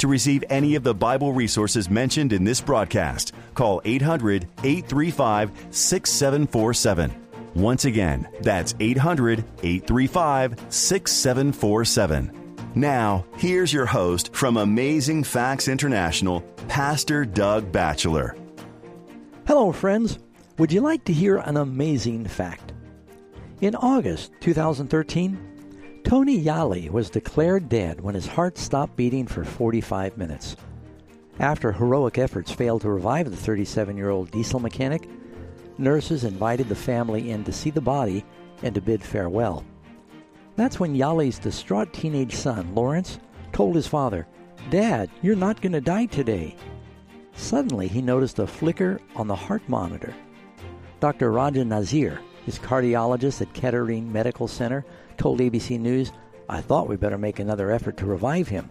To receive any of the Bible resources mentioned in this broadcast, call 800-835-6747. Once again, that's 800-835-6747. Now, here's your host from Amazing Facts International, Pastor Doug Batchelor. Hello, friends. Would you like to hear an amazing fact? In August 2013, Tony Yali was declared dead when his heart stopped beating for 45 minutes. After heroic efforts failed to revive the 37-year-old diesel mechanic, nurses invited the family in to see the body and to bid farewell. That's when Yali's distraught teenage son, Lawrence, told his father, "Dad, you're not going to die today." Suddenly, he noticed a flicker on the heart monitor. Dr. Raja Nazir, his cardiologist at Kettering Medical Center, told ABC News, "I thought we better make another effort to revive him."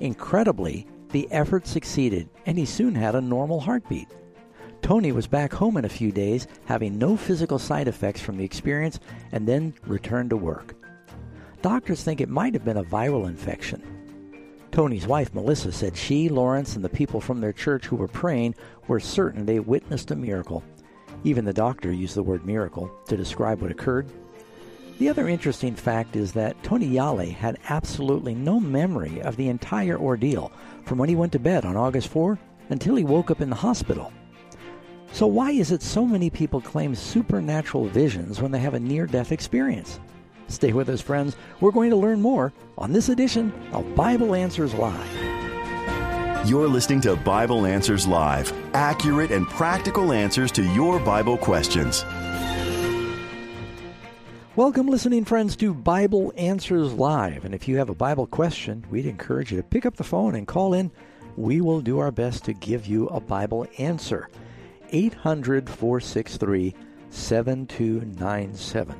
Incredibly, the effort succeeded, and he soon had a normal heartbeat. Tony was back home in a few days, having no physical side effects from the experience, and then returned to work. Doctors think it might have been a viral infection. Tony's wife, Melissa, said she, Lawrence, and the people from their church who were praying were certain they witnessed a miracle. Even the doctor used the word miracle to describe what occurred. The other interesting fact is that Tony Yali had absolutely no memory of the entire ordeal from when he went to bed on August 4 until he woke up in the hospital. So why is it so many people claim supernatural visions when they have a near-death experience? Stay with us, friends. We're going to learn more on this edition of Bible Answers Live. You're listening to Bible Answers Live, accurate and practical answers to your Bible questions. Welcome, listening friends, to Bible Answers Live. And if you have a Bible question, we'd encourage you to pick up the phone and call in. We will do our best to give you a Bible answer. 800-463-7297.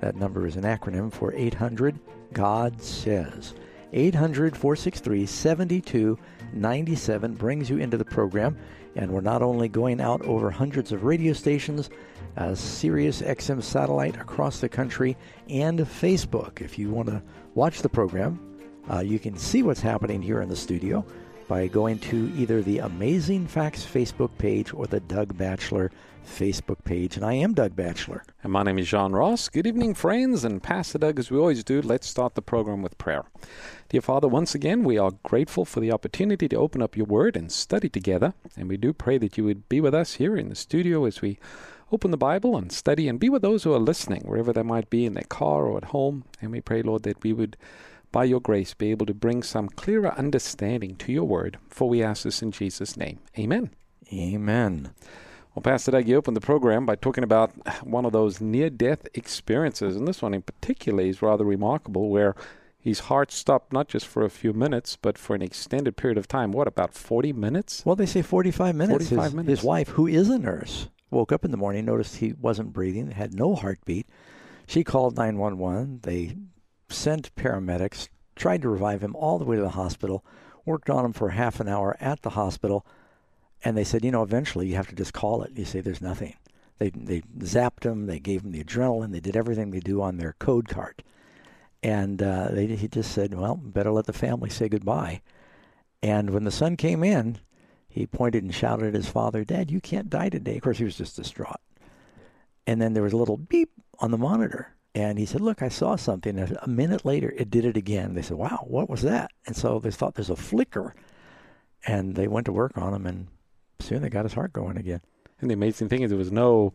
That number is an acronym for 800 God Says. 800-463-7297 brings you into the program, and we're not only going out over hundreds of radio stations, a Sirius XM satellite across the country, and Facebook. If you want to watch the program, you can see what's happening here in the studio by going to either the Amazing Facts Facebook page or the Doug Batchelor Facebook page. And I am Doug Batchelor. And my name is John Ross. Good evening, friends, and Pastor Doug, as we always do, let's start the program with prayer. Dear Father, once again, we are grateful for the opportunity to open up your word and study together. And we do pray that you would be with us here in the studio as we open the Bible and study, and be with those who are listening, wherever they might be, in their car or at home. And we pray, Lord, that we would, by your grace, be able to bring some clearer understanding to your word, for we ask this in Jesus' name. Amen. Amen. Well, Pastor Doug, you opened the program by talking about one of those near-death experiences, and this one in particular is rather remarkable, where his heart stopped not just for a few minutes, but for an extended period of time. What, about 40 minutes? Well, they say 45 minutes. 45 minutes. His wife, who is a nurse, woke up in the morning, noticed he wasn't breathing, had no heartbeat. She called 911. They sent paramedics, tried to revive him all the way to the hospital, worked on him for half an hour at the hospital, and they said, you know, eventually you have to just call it. You say there's nothing. They zapped him, they gave him the adrenaline, they did everything they do on their code card. And he just said, well, better let the family say goodbye. And when the son came in, he pointed and shouted at his father, "Dad, you can't die today." Of course, he was just distraught. And then there was a little beep on the monitor. And he said, "Look, I saw something." And a minute later, it did it again. They said, "Wow, what was that?" And so they thought there's a flicker. And they went to work on him, and soon they got his heart going again. And the amazing thing is there was no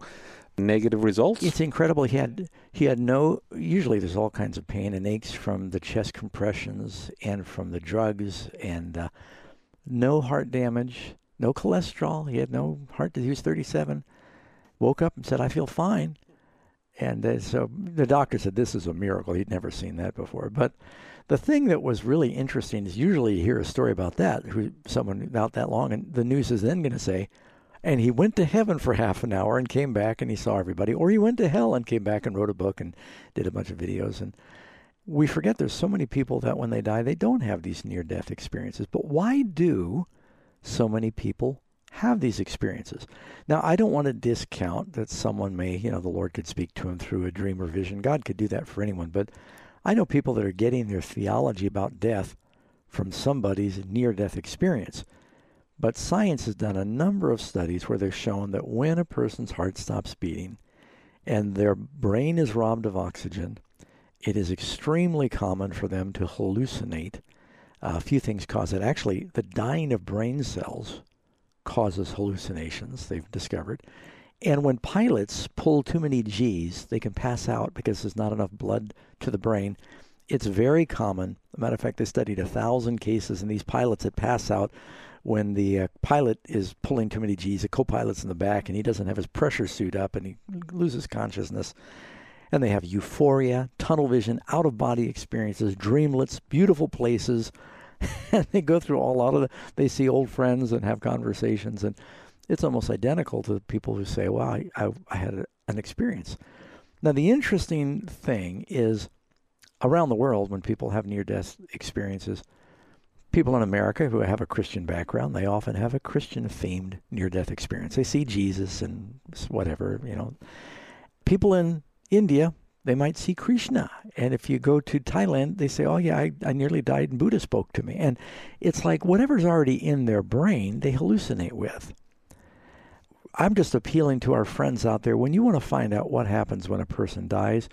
negative results. It's incredible. He had no, usually there's all kinds of pain and aches from the chest compressions and from the drugs, and no heart damage, no cholesterol. He had no heart disease. He was 37, woke up and said, "I feel fine." And so the doctor said this is a miracle. He'd never seen that before. But The thing that was really interesting is usually you hear a story about that, who someone not that long, and the news is then going to say, and he went to heaven for half an hour and came back and he saw everybody, or he went to hell and came back and wrote a book and did a bunch of videos. And we forget there's so many people that when they die, they don't have these near-death experiences. But why do so many people have these experiences? Now, I don't want to discount that someone may, you know, the Lord could speak to him through a dream or vision. God could do that for anyone. But I know people that are getting their theology about death from somebody's near-death experience. But science has done a number of studies where they've shown that when a person's heart stops beating and their brain is robbed of oxygen, it is extremely common for them to hallucinate. A few things cause it. Actually, the dying of brain cells causes hallucinations, they've discovered. And when pilots pull too many Gs, they can pass out because there's not enough blood to the brain. It's very common. As a matter of fact, they studied 1,000 cases, and these pilots that pass out when the pilot is pulling too many Gs, the co-pilot's in the back, and he doesn't have his pressure suit up, and he loses consciousness. And they have euphoria, tunnel vision, out-of-body experiences, dreamlets, beautiful places. And they go through they see old friends and have conversations. And it's almost identical to people who say, well, I had an experience. Now, the interesting thing is around the world when people have near-death experiences, people in America who have a Christian background, they often have a Christian-themed near-death experience. They see Jesus and whatever, you know. People in India, they might see Krishna. And if you go to Thailand, they say, oh, yeah, I nearly died and Buddha spoke to me. And it's like whatever's already in their brain, they hallucinate with. I'm just appealing to our friends out there. When you want to find out what happens when a person dies,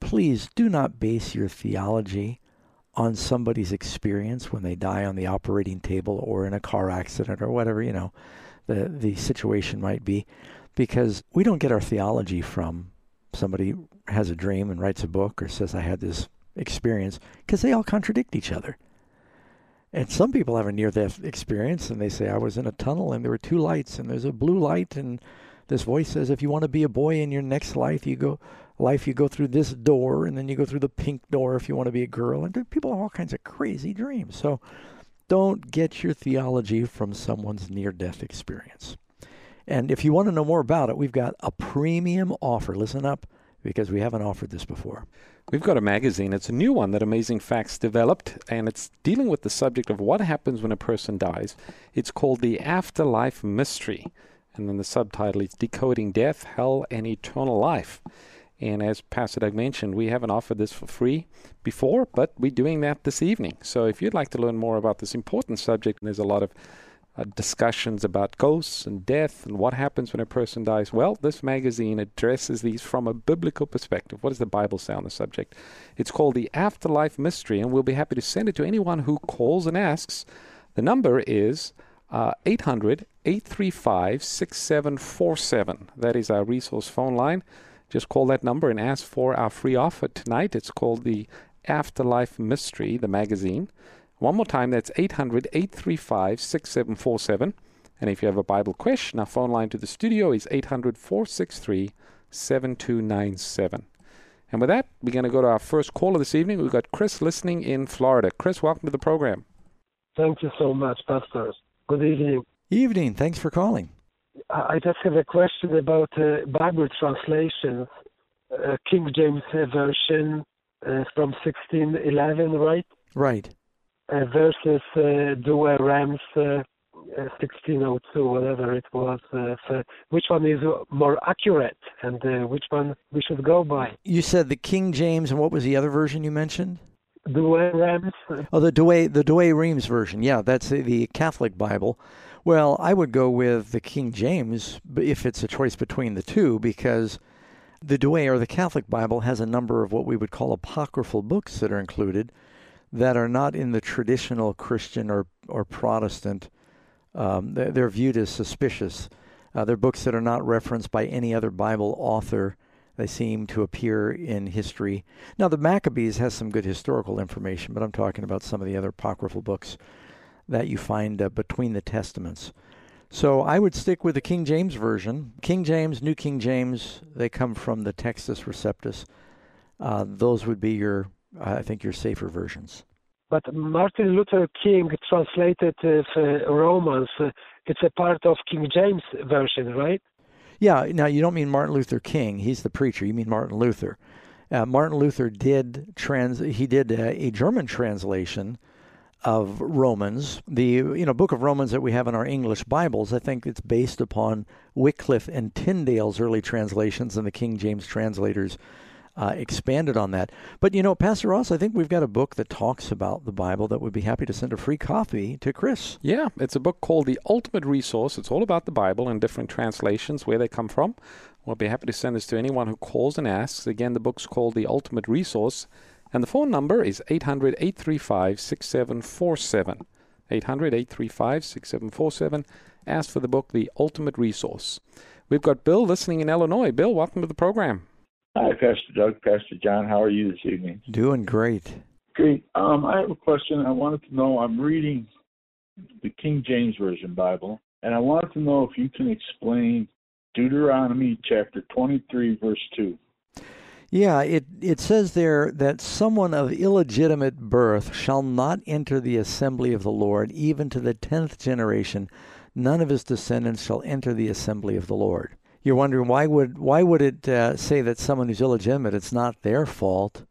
please do not base your theology on somebody's experience when they die on the operating table or in a car accident or whatever, you know, the situation might be. Because we don't get our theology from somebody has a dream and writes a book or says, I had this experience, because they all contradict each other. And some people have a near-death experience and they say, I was in a tunnel and there were two lights and there's a blue light and this voice says, if you want to be a boy in your next life, you go through this door and then you go through the pink door if you want to be a girl. And people have all kinds of crazy dreams. So don't get your theology from someone's near-death experience. And if you want to know more about it, we've got a premium offer. Listen up, because we haven't offered this before. We've got a magazine. It's a new one that Amazing Facts developed, and it's dealing with the subject of what happens when a person dies. It's called The Afterlife Mystery. And then the subtitle is Decoding Death, Hell, and Eternal Life. And as Pastor Doug mentioned, we haven't offered this for free before, but we're doing that this evening. So if you'd like to learn more about this important subject, there's a lot of discussions about ghosts and death and what happens when a person dies. Well, this magazine addresses these from a biblical perspective. What does the Bible say on the subject? It's called The Afterlife Mystery, and we'll be happy to send it to anyone who calls and asks. The number is 800-835-6747. That is our resource phone line. Just call that number and ask for our free offer tonight. It's called The Afterlife Mystery, the magazine. One more time, that's 800-835-6747. And if you have a Bible question, our phone line to the studio is 800-463-7297. And with that, we're going to go to our first caller this evening. We've got Chris listening in Florida. Chris, welcome to the program. Thank you so much, Pastor. Good evening. Evening. Thanks for calling. I just have a question about Bible translations. King James Version from 1611, right? Right. Versus Douay-Rheims 1602, whatever it was. Which one is more accurate and which one we should go by? You said the King James, and what was the other version you mentioned? Douay-Rheims. Oh, the Douay-Rheims version. Yeah, that's the Catholic Bible. Well, I would go with the King James if it's a choice between the two, because the Douay or the Catholic Bible has a number of what we would call apocryphal books that are included that are not in the traditional Christian or Protestant. They're viewed as suspicious. They're books that are not referenced by any other Bible author. They seem to appear in history. Now, the Maccabees has some good historical information, but I'm talking about some of the other apocryphal books that you find between the Testaments. So I would stick with the King James Version. King James, New King James, they come from the Textus Receptus. Those would be your safer versions. But Martin Luther King translated Romans. It's a part of King James Version, right? Yeah. Now, you don't mean Martin Luther King. He's the preacher. You mean Martin Luther. Martin Luther did a German translation of Romans, the Book of Romans that we have in our English Bibles. I think it's based upon Wycliffe and Tyndale's early translations, and the King James translators expanded on that. But, Pastor Ross, I think we've got a book that talks about the Bible that would be happy to send a free copy to Chris. Yeah, it's a book called The Ultimate Resource. It's all about the Bible and different translations, where they come from. We'll be happy to send this to anyone who calls and asks. Again, the book's called The Ultimate Resource, and the phone number is 800-835-6747. 800-835-6747. Ask for the book, The Ultimate Resource. We've got Bill listening in Illinois. Bill, welcome to the program. Hi, Pastor Doug, Pastor John. How are you this evening? Doing great. Great. I have a question. I wanted to know, I'm reading the King James Version Bible, and I wanted to know if you can explain Deuteronomy chapter 23, verse 2. Yeah, it says there that someone of illegitimate birth shall not enter the assembly of the Lord, even to the 10th generation. None of his descendants shall enter the assembly of the Lord. You're wondering, why would it say that someone who's illegitimate, it's not their fault?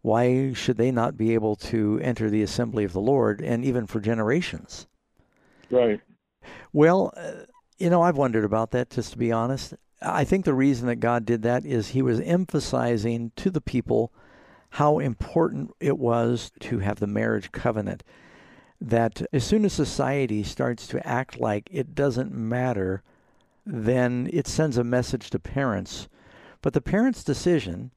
Why should they not be able to enter the assembly of the Lord, and even for generations? Right. Well, I've wondered about that, just to be honest. I think the reason that God did that is he was emphasizing to the people how important it was to have the marriage covenant. That as soon as society starts to act like it doesn't matter, then it sends a message to parents. But the parents' decision,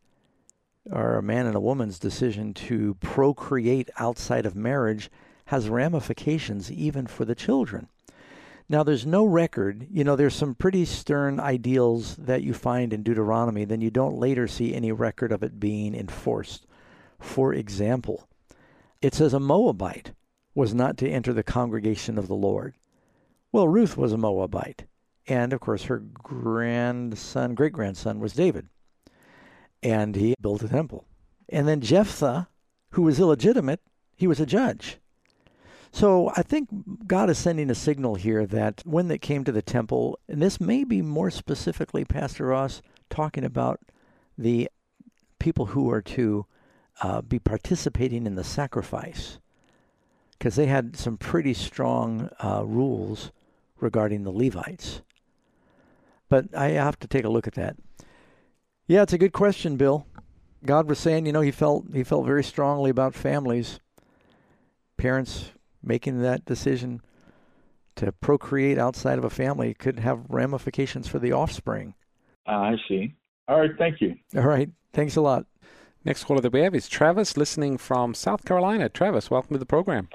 or a man and a woman's decision to procreate outside of marriage, has ramifications even for the children. Now, there's no record. There's some pretty stern ideals that you find in Deuteronomy, then you don't later see any record of it being enforced. For example, it says a Moabite was not to enter the congregation of the Lord. Well, Ruth was a Moabite. And, of course, her great-grandson was David. And he built a temple. And then Jephthah, who was illegitimate, he was a judge. So I think God is sending a signal here that when they came to the temple, and this may be more specifically, Pastor Ross, talking about the people who are to be participating in the sacrifice, because they had some pretty strong rules regarding the Levites. But I have to take a look at that. Yeah, it's a good question, Bill. God was saying, he felt very strongly about families, parents making that decision to procreate outside of a family could have ramifications for the offspring. I see. All right, thank you. All right, thanks a lot. Next caller that we have is Travis, listening from South Carolina. Travis, welcome to the program.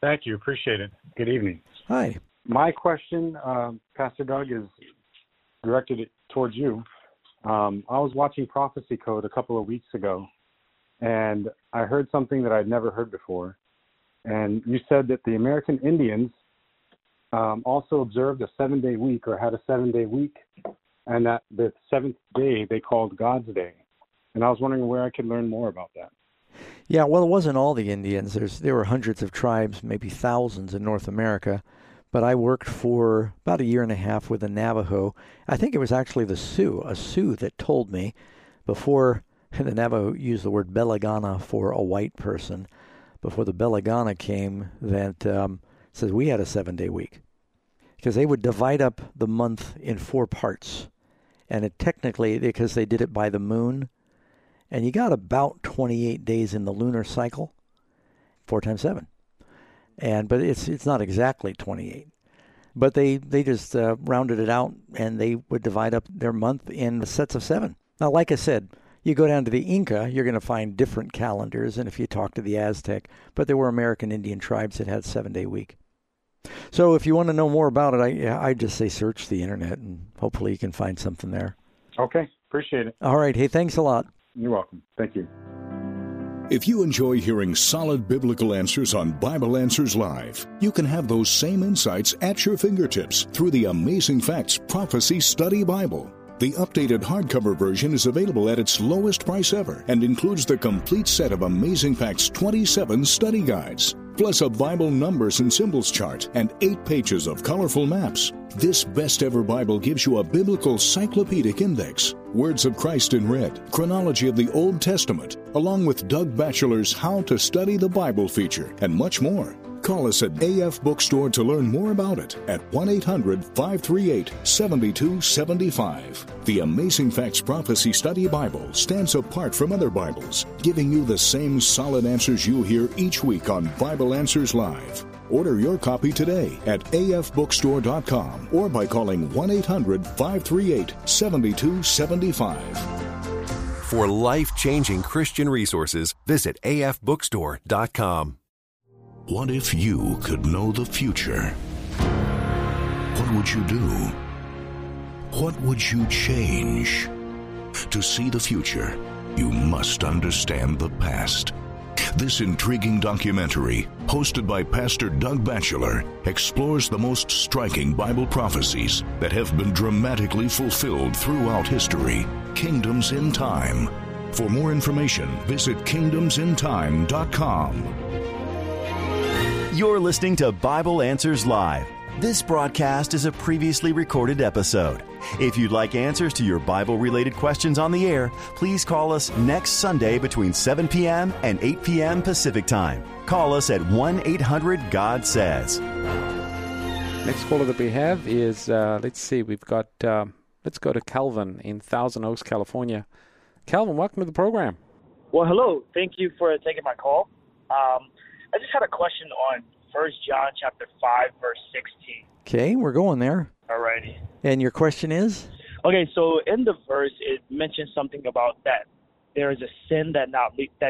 Thank you. Appreciate it. Good evening. Hi. My question, Pastor Doug, is directed towards you. I was watching Prophecy Code a couple of weeks ago, and I heard something that I'd never heard before. And you said that the American Indians also observed a 7-day week, or had a 7-day week, and that the 7th day they called God's Day. And I was wondering where I could learn more about that. Yeah, well, it wasn't all the Indians. There were hundreds of tribes, maybe thousands in North America. But I worked for about a year and a half with the Navajo. I think it was actually a Sioux that told me, before the Navajo used the word Belagana for a white person, before the Belagana came, that says we had a 7-day week. Because they would divide up the month in 4 parts. And it technically, because they did it by the moon, and you got about 28 days in the lunar cycle, 4 times 7. But it's not exactly 28. But they just rounded it out, and they would divide up their month in sets of 7. Now, like I said, you go down to the Inca, you're going to find different calendars, and if you talk to the Aztec, but there were American Indian tribes that had 7-day week. So if you want to know more about it, I just say search the internet, and hopefully you can find something there. Okay, appreciate it. All right, hey, thanks a lot. You're welcome. Thank you. If you enjoy hearing solid biblical answers on Bible Answers Live, you can have those same insights at your fingertips through the Amazing Facts Prophecy Study Bible. The updated hardcover version is available at its lowest price ever and includes the complete set of Amazing Facts 27 study guides, plus a Bible numbers and symbols chart and 8 pages of colorful maps. This best ever Bible gives you a biblical cyclopedic index, Words of Christ in red, chronology of the Old Testament, along with Doug Batchelor's How to Study the Bible feature, and much more. Call us at AF Bookstore to learn more about it at 1-800-538-7275. The Amazing Facts Prophecy Study Bible stands apart from other Bibles, giving you the same solid answers you hear each week on Bible Answers Live. Order your copy today at afbookstore.com or by calling 1-800-538-7275. For life-changing Christian resources, visit afbookstore.com. What if you could know the future? What would you do? What would you change? To see the future, you must understand the past. This intriguing documentary, hosted by Pastor Doug Batchelor, explores the most striking Bible prophecies that have been dramatically fulfilled throughout history. Kingdoms in Time. For more information, visit kingdomsintime.com. You're listening to Bible Answers Live. This broadcast is a previously recorded episode. If you'd like answers to your Bible-related questions on the air, please call us next Sunday between 7 p.m. and 8 p.m. Pacific Time. Call us at 1-800-GOD-SAYS. Next caller that we have is, let's go to Calvin in Thousand Oaks, California. Calvin, welcome to the program. Well, hello. Thank you for taking my call. I just had a question on 1 John chapter 5, verse 16. Okay, we're going there. Alrighty. And your question is? Okay, so in the verse, it mentions something about that there is a sin that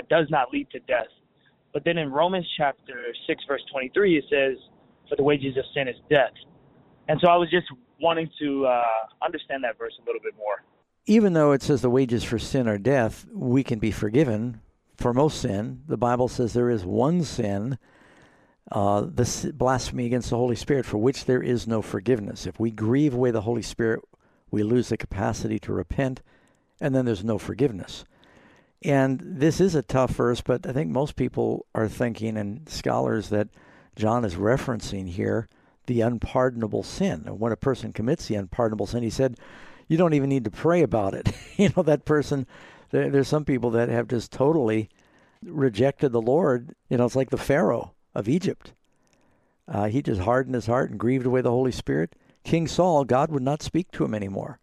does not lead to death. But then in Romans chapter 6, verse 23, it says, for the wages of sin is death. And so I was just wanting to understand that verse a little bit more. Even though it says the wages for sin are death, we can be forgiven for most sin. The Bible says there is one sin, the blasphemy against the Holy Spirit, for which there is no forgiveness. If we grieve away the Holy Spirit, we lose the capacity to repent, and then there's no forgiveness. And this is a tough verse, but I think most people are thinking, and scholars, that John is referencing here the unpardonable sin. And when a person commits the unpardonable sin, he said, you don't even need to pray about it. You know, that person... There's some people that have just totally rejected the Lord. You know, it's like the Pharaoh of Egypt. He just hardened his heart and grieved away the Holy Spirit. King Saul, God would not speak to him anymore.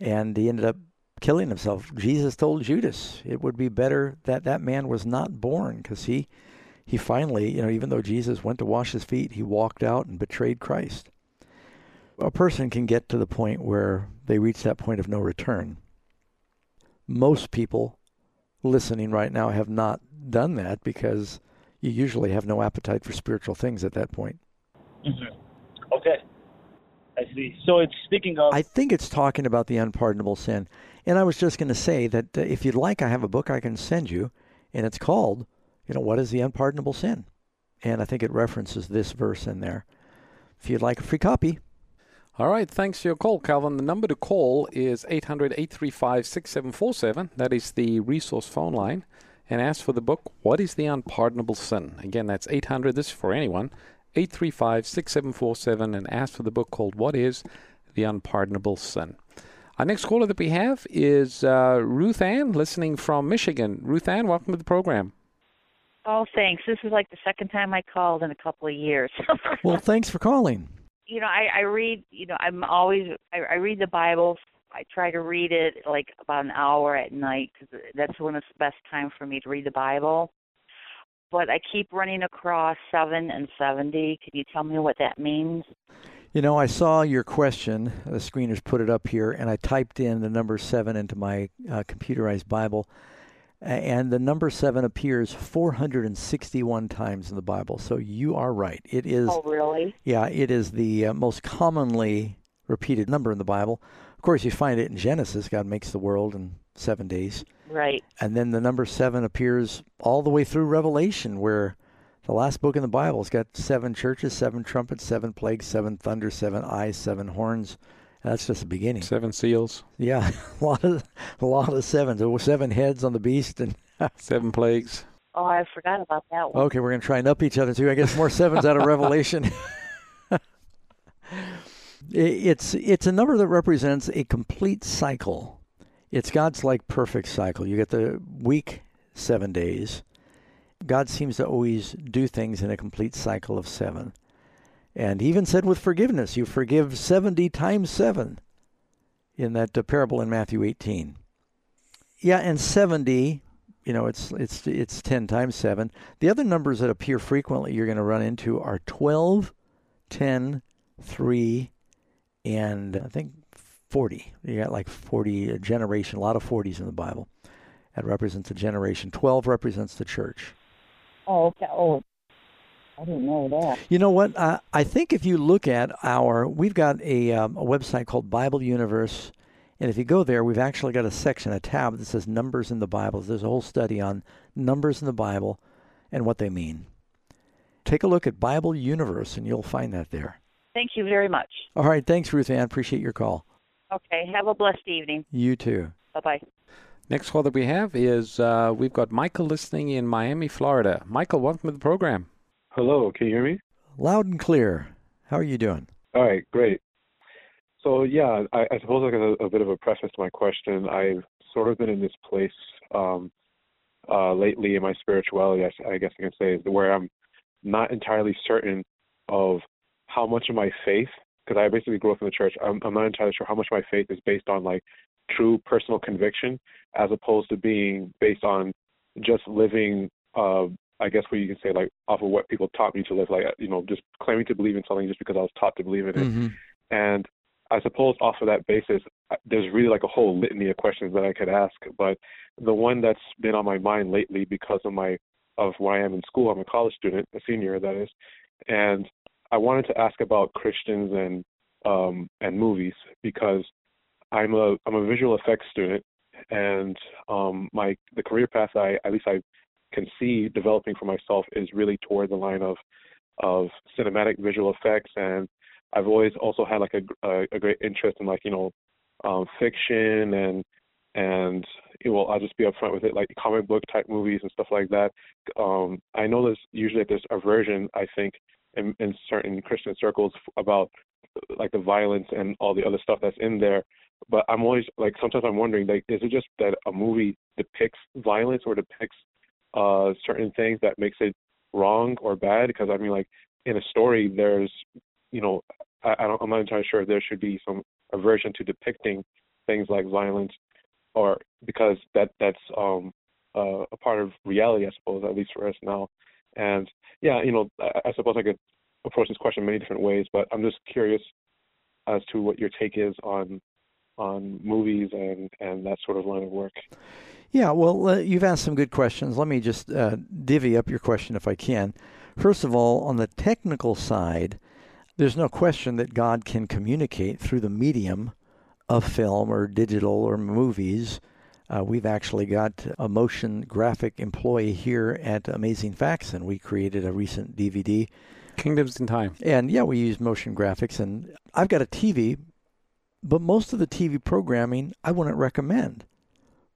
And he ended up killing himself. Jesus told Judas it would be better that that man was not born, because he finally, you know, even though Jesus went to wash his feet, he walked out and betrayed Christ. A person can get to the point where they reach that point of no return. Most people listening right now have not done that, because you usually have no appetite for spiritual things at that point. Mm-hmm. Okay. I see. So it's speaking of... I think it's talking about the unpardonable sin. And I was just going to say that if you'd like, I have a book I can send you, and it's called, you know, What is the Unpardonable Sin? And I think it references this verse in there. If you'd like a free copy... All right, thanks for your call, Calvin. The number to call is 800-835-6747. That is the resource phone line. And ask for the book, What is the Unpardonable Sin? Again, that's 800, this is for anyone, 835-6747, and ask for the book called What is the Unpardonable Sin? Our next caller that we have is Ruth Ann, listening from Michigan. Ruth Ann, welcome to the program. Oh, thanks. This is like the second time I called in a couple of years. Well, thanks for calling. You know, I read, you know, I read the Bible. I try to read it like about an hour at night, because that's when it's the best time for me to read the Bible. But I keep running across 7 and 70. Can you tell me what that means? You know, I saw your question. The screeners put it up here, and I typed in the number 7 into my computerized Bible. And the number 7 appears 461 times in the Bible. So you are right. It is. Oh, really? Yeah, it is the most commonly repeated number in the Bible. Of course, you find it in Genesis. God makes the world in 7 days. Right. And then the number 7 appears all the way through Revelation, where the last book in the Bible has got 7 churches, 7 trumpets, 7 plagues, 7 thunder, 7 eyes, 7 horns, That's just the beginning. 7 seals. Yeah, a lot of sevens. There were 7 heads on the beast and 7 plagues. Oh, I forgot about that one. Okay, we're going to try and up each other, too. I guess more sevens out of Revelation. It's a number that represents a complete cycle. It's God's, like, perfect cycle. You get the week, 7 days. God seems to always do things in a complete cycle of 7. And he even said with forgiveness, you forgive 70 times 7 in that parable in Matthew 18. Yeah, and 70, you know, it's 10 times 7. The other numbers that appear frequently you're going to run into are 12, 10, 3, and I think 40. You got like 40, a generation, a lot of 40s in the Bible. That represents a generation. 12 represents the church. Oh, okay. Oh, I didn't know that. You know what? I think if you look at we've got a website called Bible Universe, and if you go there, we've actually got a tab that says numbers in the Bible. There's a whole study on numbers in the Bible and what they mean. Take a look at Bible Universe, and you'll find that there. Thank you very much. All right. Thanks, Ruth Ann. Appreciate your call. Okay. Have a blessed evening. You too. Bye-bye. Next call that we have is we've got Michael listening in Miami, Florida. Michael, welcome to the program. Hello, can you hear me? Loud and clear. How are you doing? All right, great. So, yeah, I suppose I got a bit of a preface to my question. I've sort of been in this place lately in my spirituality, I guess I can say, where I'm not entirely certain of how much of my faith, because I basically grew up in the church, I'm not entirely sure how much my faith is based on, like, true personal conviction as opposed to being based on just living I guess what you can say, like, off of what people taught me to live, like, you know, just claiming to believe in something just because I was taught to believe in it. Mm-hmm. And I suppose off of that basis, there's really like a whole litany of questions that I could ask. But the one that's been on my mind lately because of where I am in school, I'm a college student, a senior, that is. And I wanted to ask about Christians and movies because I'm a visual effects student. And the career path I can see developing for myself is really toward the line of cinematic visual effects, and I've always also had like a great interest in, like, you know, fiction and well, I'll just be upfront with it, like comic book type movies and stuff like that. I know there's usually this aversion, I think, in certain Christian circles about like the violence and all the other stuff that's in there. But I'm always like, sometimes I'm wondering, like, is it just that a movie depicts violence or depicts certain things that makes it wrong or bad? Because I mean, like, in a story, there's, you know, I'm not entirely sure if there should be some aversion to depicting things like violence, or because that's a part of reality, I suppose, at least for us now. And yeah, you know, I suppose I could approach this question many different ways, but I'm just curious as to what your take is on movies and that sort of line of work. Yeah, well, you've asked some good questions. Let me just divvy up your question if I can. First of all, on the technical side, there's no question that God can communicate through the medium of film or digital or movies. We've actually got a motion graphic employee here at Amazing Facts, and we created a recent DVD. Kingdoms in Time. And, yeah, we use motion graphics. And I've got a TV, but most of the TV programming I wouldn't recommend.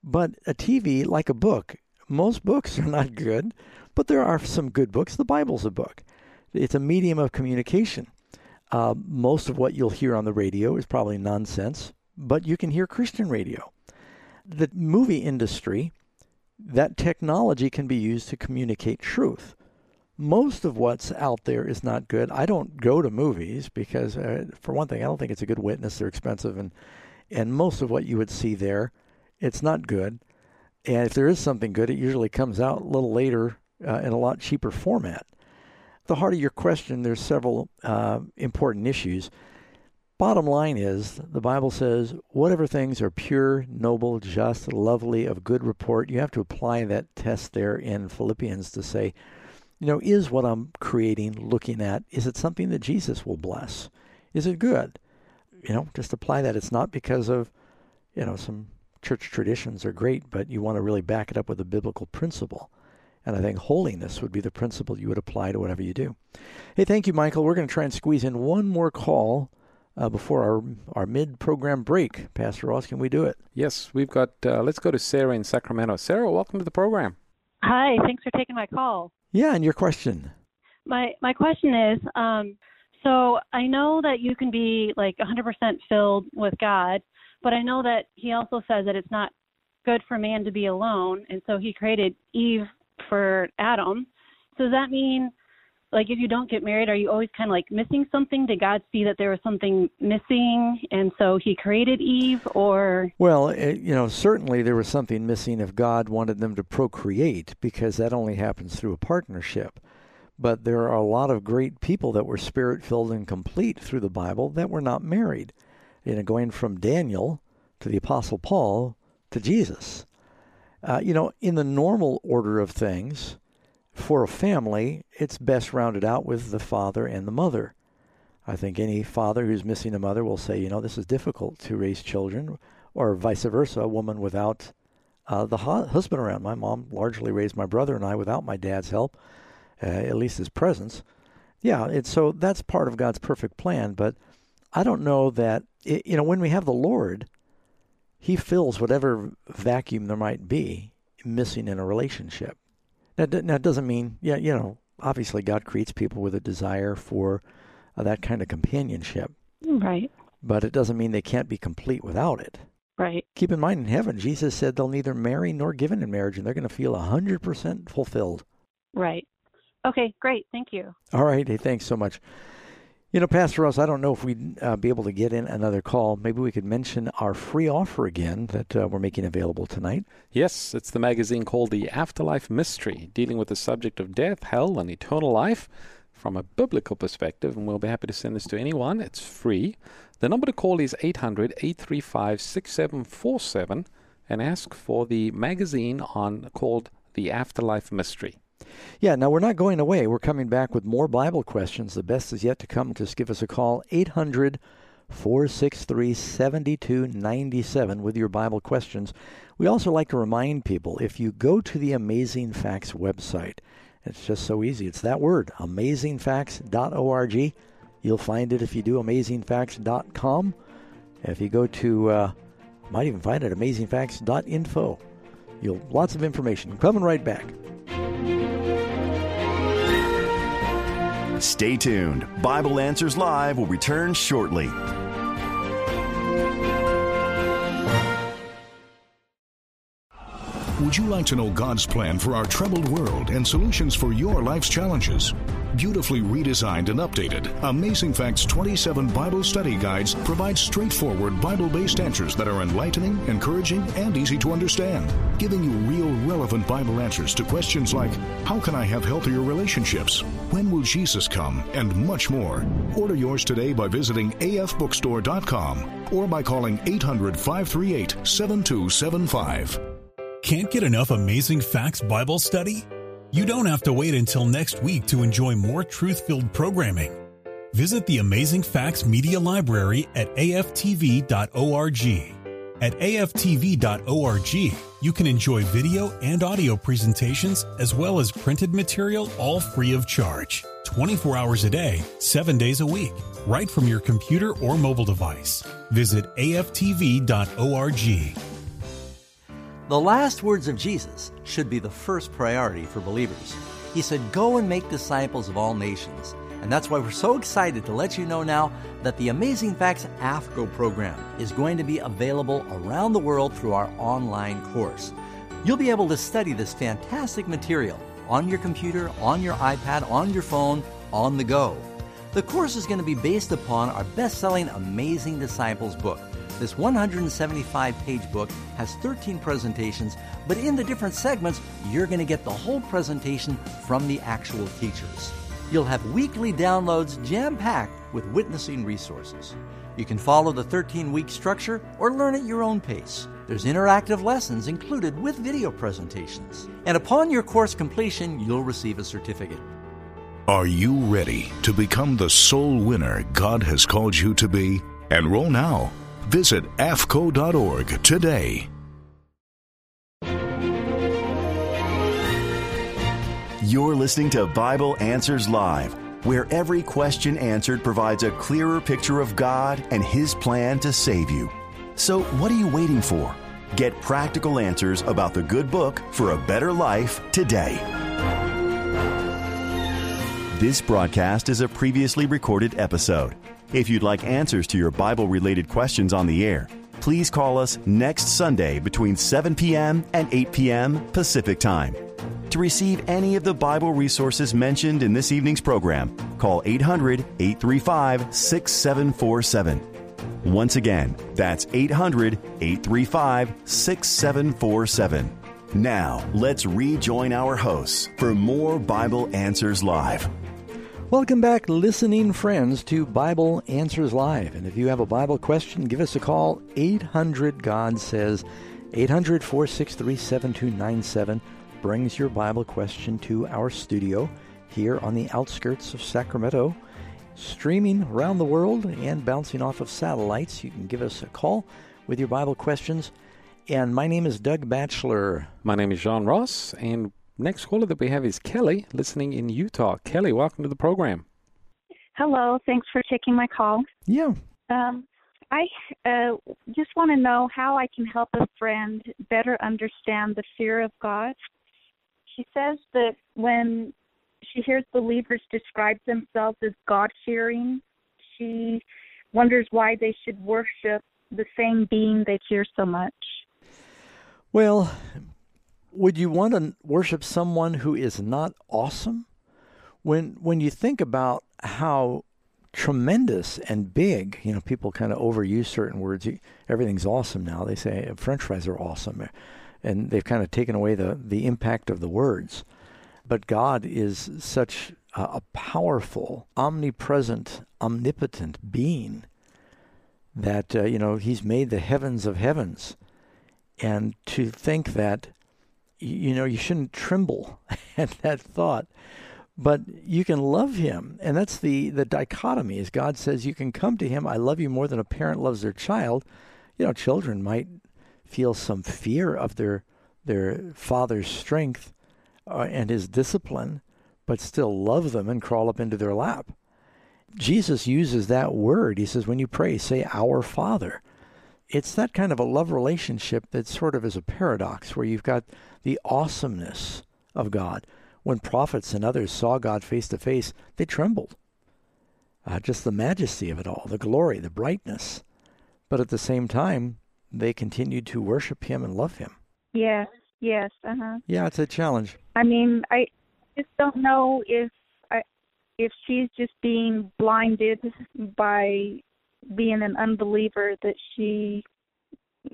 But a TV, like a book, most books are not good, but there are some good books. The Bible's a book. It's a medium of communication. Most of what you'll hear on the radio is probably nonsense, but you can hear Christian radio. The movie industry, that technology can be used to communicate truth. Most of what's out there is not good. I don't go to movies because, for one thing, I don't think it's a good witness. They're expensive, and most of what you would see there, it's not good. And if there is something good, it usually comes out a little later in a lot cheaper format. At the heart of your question, there's several important issues. Bottom line is, the Bible says, whatever things are pure, noble, just, lovely, of good report. You have to apply that test there in Philippians to say, you know, is what I'm creating, looking at, is it something that Jesus will bless? Is it good? You know, just apply that. It's not because of, you know, some church traditions are great, but you want to really back it up with a biblical principle. And I think holiness would be the principle you would apply to whatever you do. Hey, thank you, Michael. We're going to try and squeeze in one more call before our mid-program break. Pastor Ross, can we do it? Yes, we've got, let's go to Sarah in Sacramento. Sarah, welcome to the program. Hi, thanks for taking my call. Yeah, and your question. My question is, so I know that you can be like 100% filled with God, but I know that he also says that it's not good for man to be alone, and so he created Eve for Adam. So does that mean, like, if you don't get married, are you always kind of like missing something? Did God see that there was something missing, and so he created Eve, or? Well, certainly there was something missing if God wanted them to procreate, because that only happens through a partnership. But there are a lot of great people that were spirit-filled and complete through the Bible that were not married. Going from Daniel to the Apostle Paul to Jesus. In the normal order of things, for a family, it's best rounded out with the father and the mother. I think any father who's missing a mother will say, this is difficult to raise children, or vice versa, a woman without the husband around. My mom largely raised my brother and I without my dad's help, at least his presence. Yeah, so that's part of God's perfect plan, but I don't know that, when we have the Lord, he fills whatever vacuum there might be missing in a relationship. That doesn't mean, obviously God creates people with a desire for that kind of companionship. Right. But it doesn't mean they can't be complete without it. Right. Keep in mind, in heaven, Jesus said they'll neither marry nor given in marriage, and they're going to feel 100% fulfilled. Right. Okay, great. Thank you. All right. Hey, thanks so much. Pastor Ross, I don't know if we'd be able to get in another call. Maybe we could mention our free offer again that we're making available tonight. Yes, it's the magazine called The Afterlife Mystery, dealing with the subject of death, hell, and eternal life from a biblical perspective, and we'll be happy to send this to anyone. It's free. The number to call is 800-835-6747, and ask for the magazine called The Afterlife Mystery. Yeah, now we're not going away. We're coming back with more Bible questions. The best is yet to come. Just give us a call, 800-463-7297, with your Bible questions. We also like to remind people, if you go to the Amazing Facts website, it's just so easy. It's that word, amazingfacts.org. You'll find it if you do, amazingfacts.com. If you go to, you might even find it, amazingfacts.info. Lots of information. Coming right back. Stay tuned. Bible Answers Live will return shortly. Would you like to know God's plan for our troubled world and solutions for your life's challenges? Beautifully redesigned and updated, Amazing Facts 27 Bible Study Guides provide straightforward Bible-based answers that are enlightening, encouraging, and easy to understand, giving you real, relevant Bible answers to questions like, how can I have healthier relationships? When will Jesus come? And much more. Order yours today by visiting afbookstore.com or by calling 800-538-7275. Can't get enough Amazing Facts Bible study? You don't have to wait until next week to enjoy more truth-filled programming. Visit the Amazing Facts Media Library at aftv.org. At aftv.org, you can enjoy video and audio presentations as well as printed material, all free of charge, 24 hours a day, 7 days a week, right from your computer or mobile device. Visit aftv.org. The last words of Jesus should be the first priority for believers. He said, go and make disciples of all nations. And that's why we're so excited to let you know now that the Amazing Facts AFCO program is going to be available around the world through our online course. You'll be able to study this fantastic material on your computer, on your iPad, on your phone, on the go. The course is going to be based upon our best-selling Amazing Disciples book. This 175-page book has 13 presentations, but in the different segments, you're going to get the whole presentation from the actual teachers. You'll have weekly downloads jam-packed with witnessing resources. You can follow the 13-week structure or learn at your own pace. There's interactive lessons included with video presentations. And upon your course completion, you'll receive a certificate. Are you ready to become the soul winner God has called you to be? Enroll now. Visit afco.org today. You're listening to Bible Answers Live. where every question answered provides a clearer picture of God and His plan to save you. So what are you waiting for? Get practical answers about the good book for a better life today. This broadcast is a previously recorded episode. If you'd like answers to your Bible-related questions on the air, please call us next Sunday between 7 p.m. and 8 p.m. Pacific Time. To receive any of the Bible resources mentioned in this evening's program, call 800-835-6747. Once again, that's 800-835-6747. Now, let's rejoin our hosts for more Bible Answers Live. Welcome back, listening friends, to Bible Answers Live. And if you have a Bible question, give us a call, 800-GOD-SAYS, 800-463-7297. Brings your Bible question to our studio here on the outskirts of Sacramento. Streaming around the world and bouncing off of satellites, you can give us a call with your Bible questions. And my name is Doug Batchelor. My name is John Ross, and next caller that we have is Kelly, listening in Utah. Kelly, welcome to the program. Hello, thanks for taking my call. Yeah. I just want to know how I can help a friend better understand the fear of God. She says that when she hears believers describe themselves as God-fearing, she wonders why they should worship the same being they fear so much. Well, would you want to worship someone who is not awesome? When you think about how tremendous and big, you know, people kind of overuse certain words. Everything's awesome now. They say French fries are awesome, and they've kind of taken away the impact of the words. But God is such a powerful, omnipresent, omnipotent being that, you know, He's made the heavens of heavens. And to think that, you know, you shouldn't tremble at that thought, but you can love Him. And that's the dichotomy, is God says you can come to Him. I love you more than a parent loves their child. You know, children might feel some fear of their father's strength and His discipline, but still love them and crawl up into their lap. Jesus uses that word. He says, when you pray, say, Our Father. It's that kind of a love relationship that sort of is a paradox, where you've got the awesomeness of God. When prophets and others saw God face to face, they trembled. Just the majesty of it all, the glory, the brightness. But at the same time, they continued to worship Him and love Him. Yeah. Yes, Yeah, it's a challenge. I mean, I just don't know if she's just being blinded by being an unbeliever that she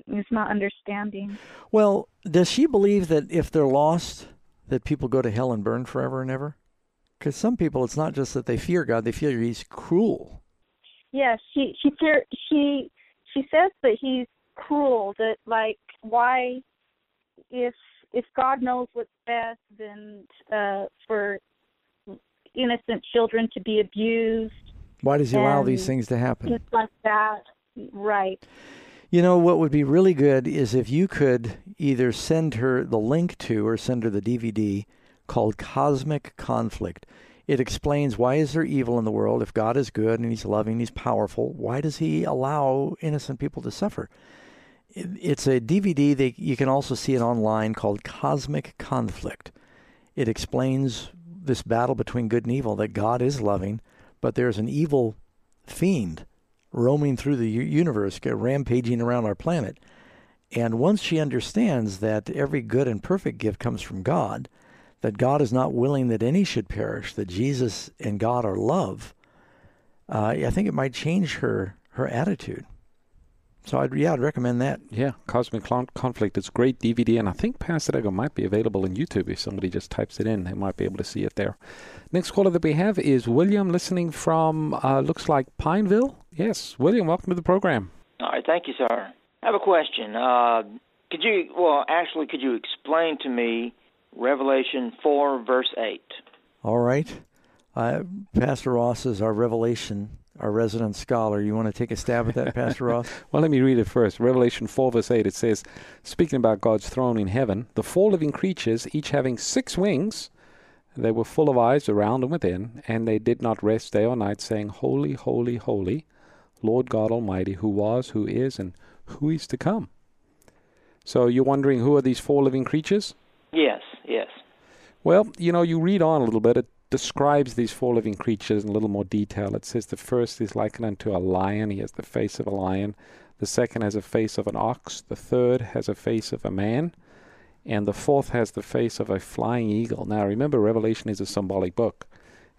is not understanding. Well, does she believe that if they're lost, that people go to hell and burn forever and ever? Because some people, it's not just that they fear God, they fear He's cruel. Yes, yeah, she says that He's cruel, that, like, why... If God knows what's best, then for innocent children to be abused, why does He allow these things to happen? Just like that, right? You know what would be really good is if you could either send her the link to, or send her the DVD called Cosmic Conflict. It explains why is there evil in the world if God is good and He's loving, He's powerful. Why does He allow innocent people to suffer? It's a DVD that you can also see it online called Cosmic Conflict. It explains this battle between good and evil, that God is loving, but there's an evil fiend roaming through the universe, rampaging around our planet. And once she understands that every good and perfect gift comes from God, that God is not willing that any should perish, that Jesus and God are love, I think it might change her attitude. So, I'd recommend that. Yeah, Cosmic Conflict. It's a great DVD, and I think Pastor Ego might be available on YouTube. If somebody just types it in, they might be able to see it there. Next caller that we have is William, listening from, looks like Pineville. Yes, William, welcome to the program. All right, thank you, sir. I have a question. Could you explain to me Revelation 4, verse 8? All right. Pastor Ross is our Revelation, our resident scholar. You want to take a stab at that, Pastor Ross? Well, let me read it first. Revelation 4, verse 8, it says, speaking about God's throne in heaven, the four living creatures, each having six wings, They were full of eyes around and within, and they did not rest day or night, saying, Holy, holy, holy, Lord God Almighty, who was, who is, and who is to come. So you're wondering, who are these four living creatures? Yes, yes. Well, you know, you read on a little bit. It describes these four living creatures in a little more detail. It says the first is likened unto a lion. He has the face of a lion. The second has a face of an ox. The third has a face of a man. And the fourth has the face of a flying eagle. Now, remember, Revelation is a symbolic book,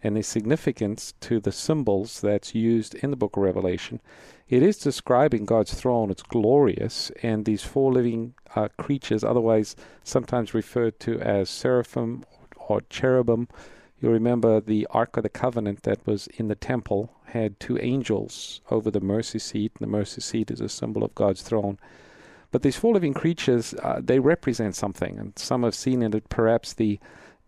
and the significance to the symbols that's used in the book of Revelation, it is describing God's throne. It's glorious, and these four living creatures, otherwise sometimes referred to as seraphim or cherubim. You'll remember the Ark of the Covenant that was in the temple had two angels over the mercy seat, and the mercy seat is a symbol of God's throne. But these four living creatures, they represent something, and some have seen in it perhaps the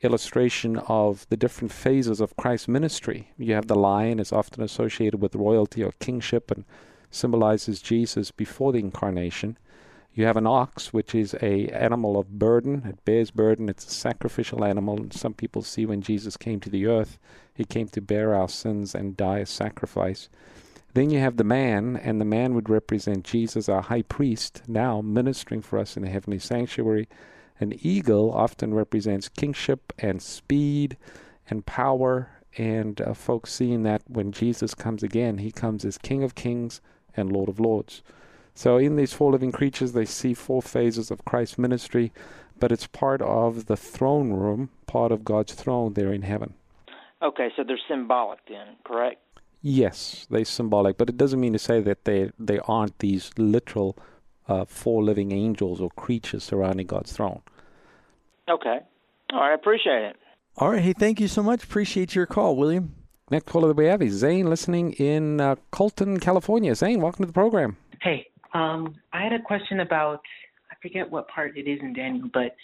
illustration of the different phases of Christ's ministry. You have the lion is often associated with royalty or kingship and symbolizes Jesus before the incarnation. You have an ox, which is an animal of burden. It bears burden. It's a sacrificial animal. And some people see when Jesus came to the earth, he came to bear our sins and die as sacrifice. Then you have the man, and the man would represent Jesus, our high priest, now ministering for us in the heavenly sanctuary. An eagle often represents kingship and speed and power, and folks seeing that when Jesus comes again, he comes as King of Kings and Lord of Lords. So in these four living creatures, they see four phases of Christ's ministry, but it's part of the throne room, part of God's throne there in heaven. Okay, so they're symbolic then, correct? Yes, they're symbolic, but it doesn't mean to say that they aren't these literal four living angels or creatures surrounding God's throne. Okay. All right, I appreciate it. All right, hey, thank you so much. Appreciate your call, William. Next caller that we have is Zane, listening in Colton, California. Zane, welcome to the program. Hey, I had a question about, I forget what part it is in Daniel, but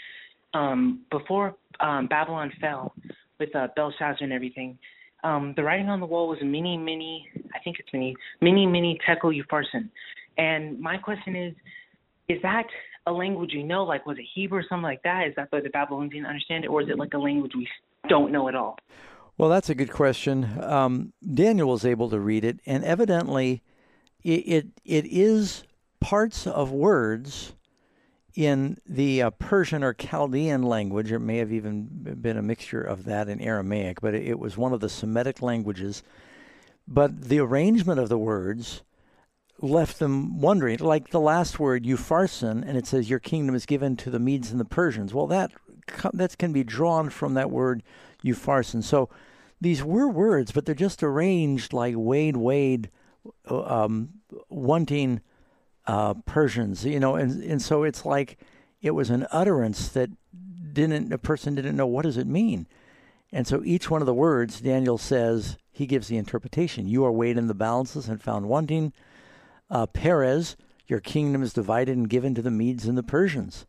before Babylon fell with Belshazzar and everything, the writing on the wall was many, many tekel upharsin. And my question is that a language you know, like was it Hebrew or something like that? Is that why the Babylonians didn't understand it, or is it like a language we don't know at all? Well, that's a good question. Daniel was able to read it, and evidently it is parts of words in the Persian or Chaldean language. It may have even been a mixture of that and Aramaic, but it was one of the Semitic languages. But the arrangement of the words left them wondering, like the last word, Upharsin, and it says, your kingdom is given to the Medes and the Persians. Well, that can be drawn from that word, Upharsin. So these were words, but they're just arranged like Wade, wanting Persians, you know, and so it's like it was an utterance that a person didn't know what does it mean. And so each one of the words, Daniel says, he gives the interpretation. You are weighed in the balances and found wanting. Perez, your kingdom is divided and given to the Medes and the Persians.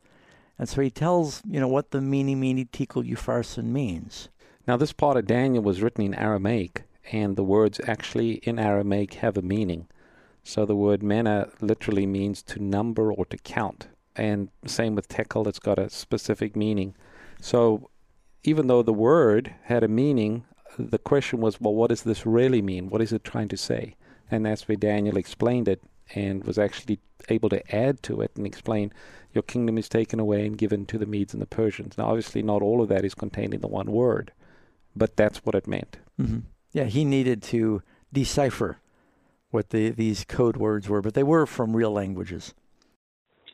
And so he tells, you know, what the mene tekel upharsin means. Now this part of Daniel was written in Aramaic, and the words actually in Aramaic have a meaning. So the word mena literally means to number or to count. And same with tekel, it's got a specific meaning. So even though the word had a meaning, the question was, well, what does this really mean? What is it trying to say? And that's where Daniel explained it and was actually able to add to it and explain, your kingdom is taken away and given to the Medes and the Persians. Now, obviously, not all of that is contained in the one word, but that's what it meant. Mm-hmm. Yeah, he needed to decipher what these code words were, but they were from real languages.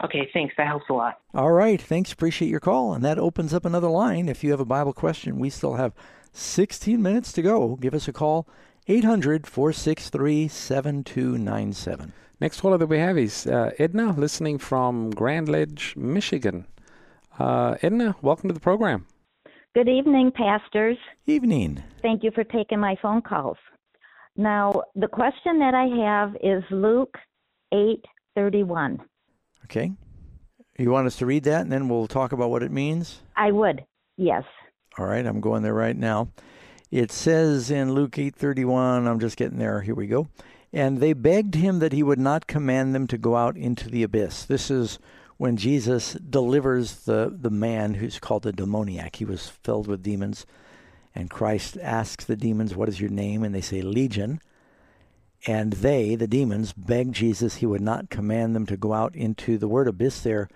Okay, thanks. That helps a lot. All right, thanks. Appreciate your call. And that opens up another line. If you have a Bible question, we still have 16 minutes to go. Give us a call, 800-463-7297. Next caller that we have is Edna, listening from Grand Ledge, Michigan. Edna, welcome to the program. Good evening, pastors. Evening. Thank you for taking my phone calls. Now, the question that I have is Luke 8:31. Okay. You want us to read that, and then we'll talk about what it means? I would, yes. All right, I'm going there right now. It says in Luke 8:31, I'm just getting there, here we go. And they begged him that he would not command them to go out into the abyss. This is when Jesus delivers the man who's called a demoniac. He was filled with demons. And Christ asks the demons, what is your name? And they say, Legion. And they, the demons, begged Jesus he would not command them to go out into the word abyss there.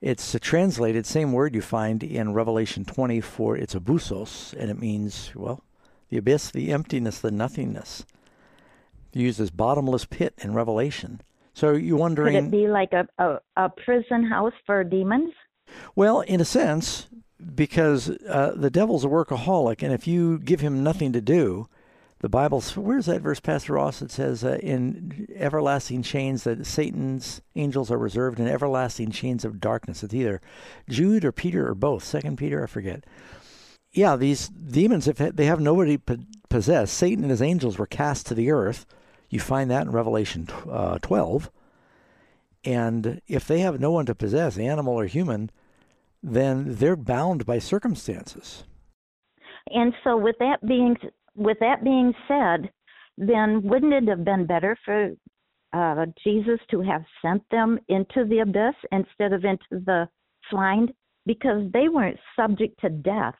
It's a translated same word you find in Revelation 20 for it's abusos, and it means, well, the abyss, the emptiness, the nothingness. Used as bottomless pit in Revelation. So you're wondering... Could it be like a prison house for demons? Well, in a sense, because the devil's a workaholic, and if you give him nothing to do, the Bible, where's that verse, Pastor Ross? It says in everlasting chains that Satan's angels are reserved in everlasting chains of darkness. It's either Jude or Peter or both. Second Peter, I forget. Yeah, these demons, if they have nobody possessed, Satan and his angels were cast to the earth. You find that in Revelation 12. And if they have no one to possess, animal or human, then they're bound by circumstances. And so with that being said, then wouldn't it have been better for Jesus to have sent them into the abyss instead of into the swine? Because they weren't subject to death.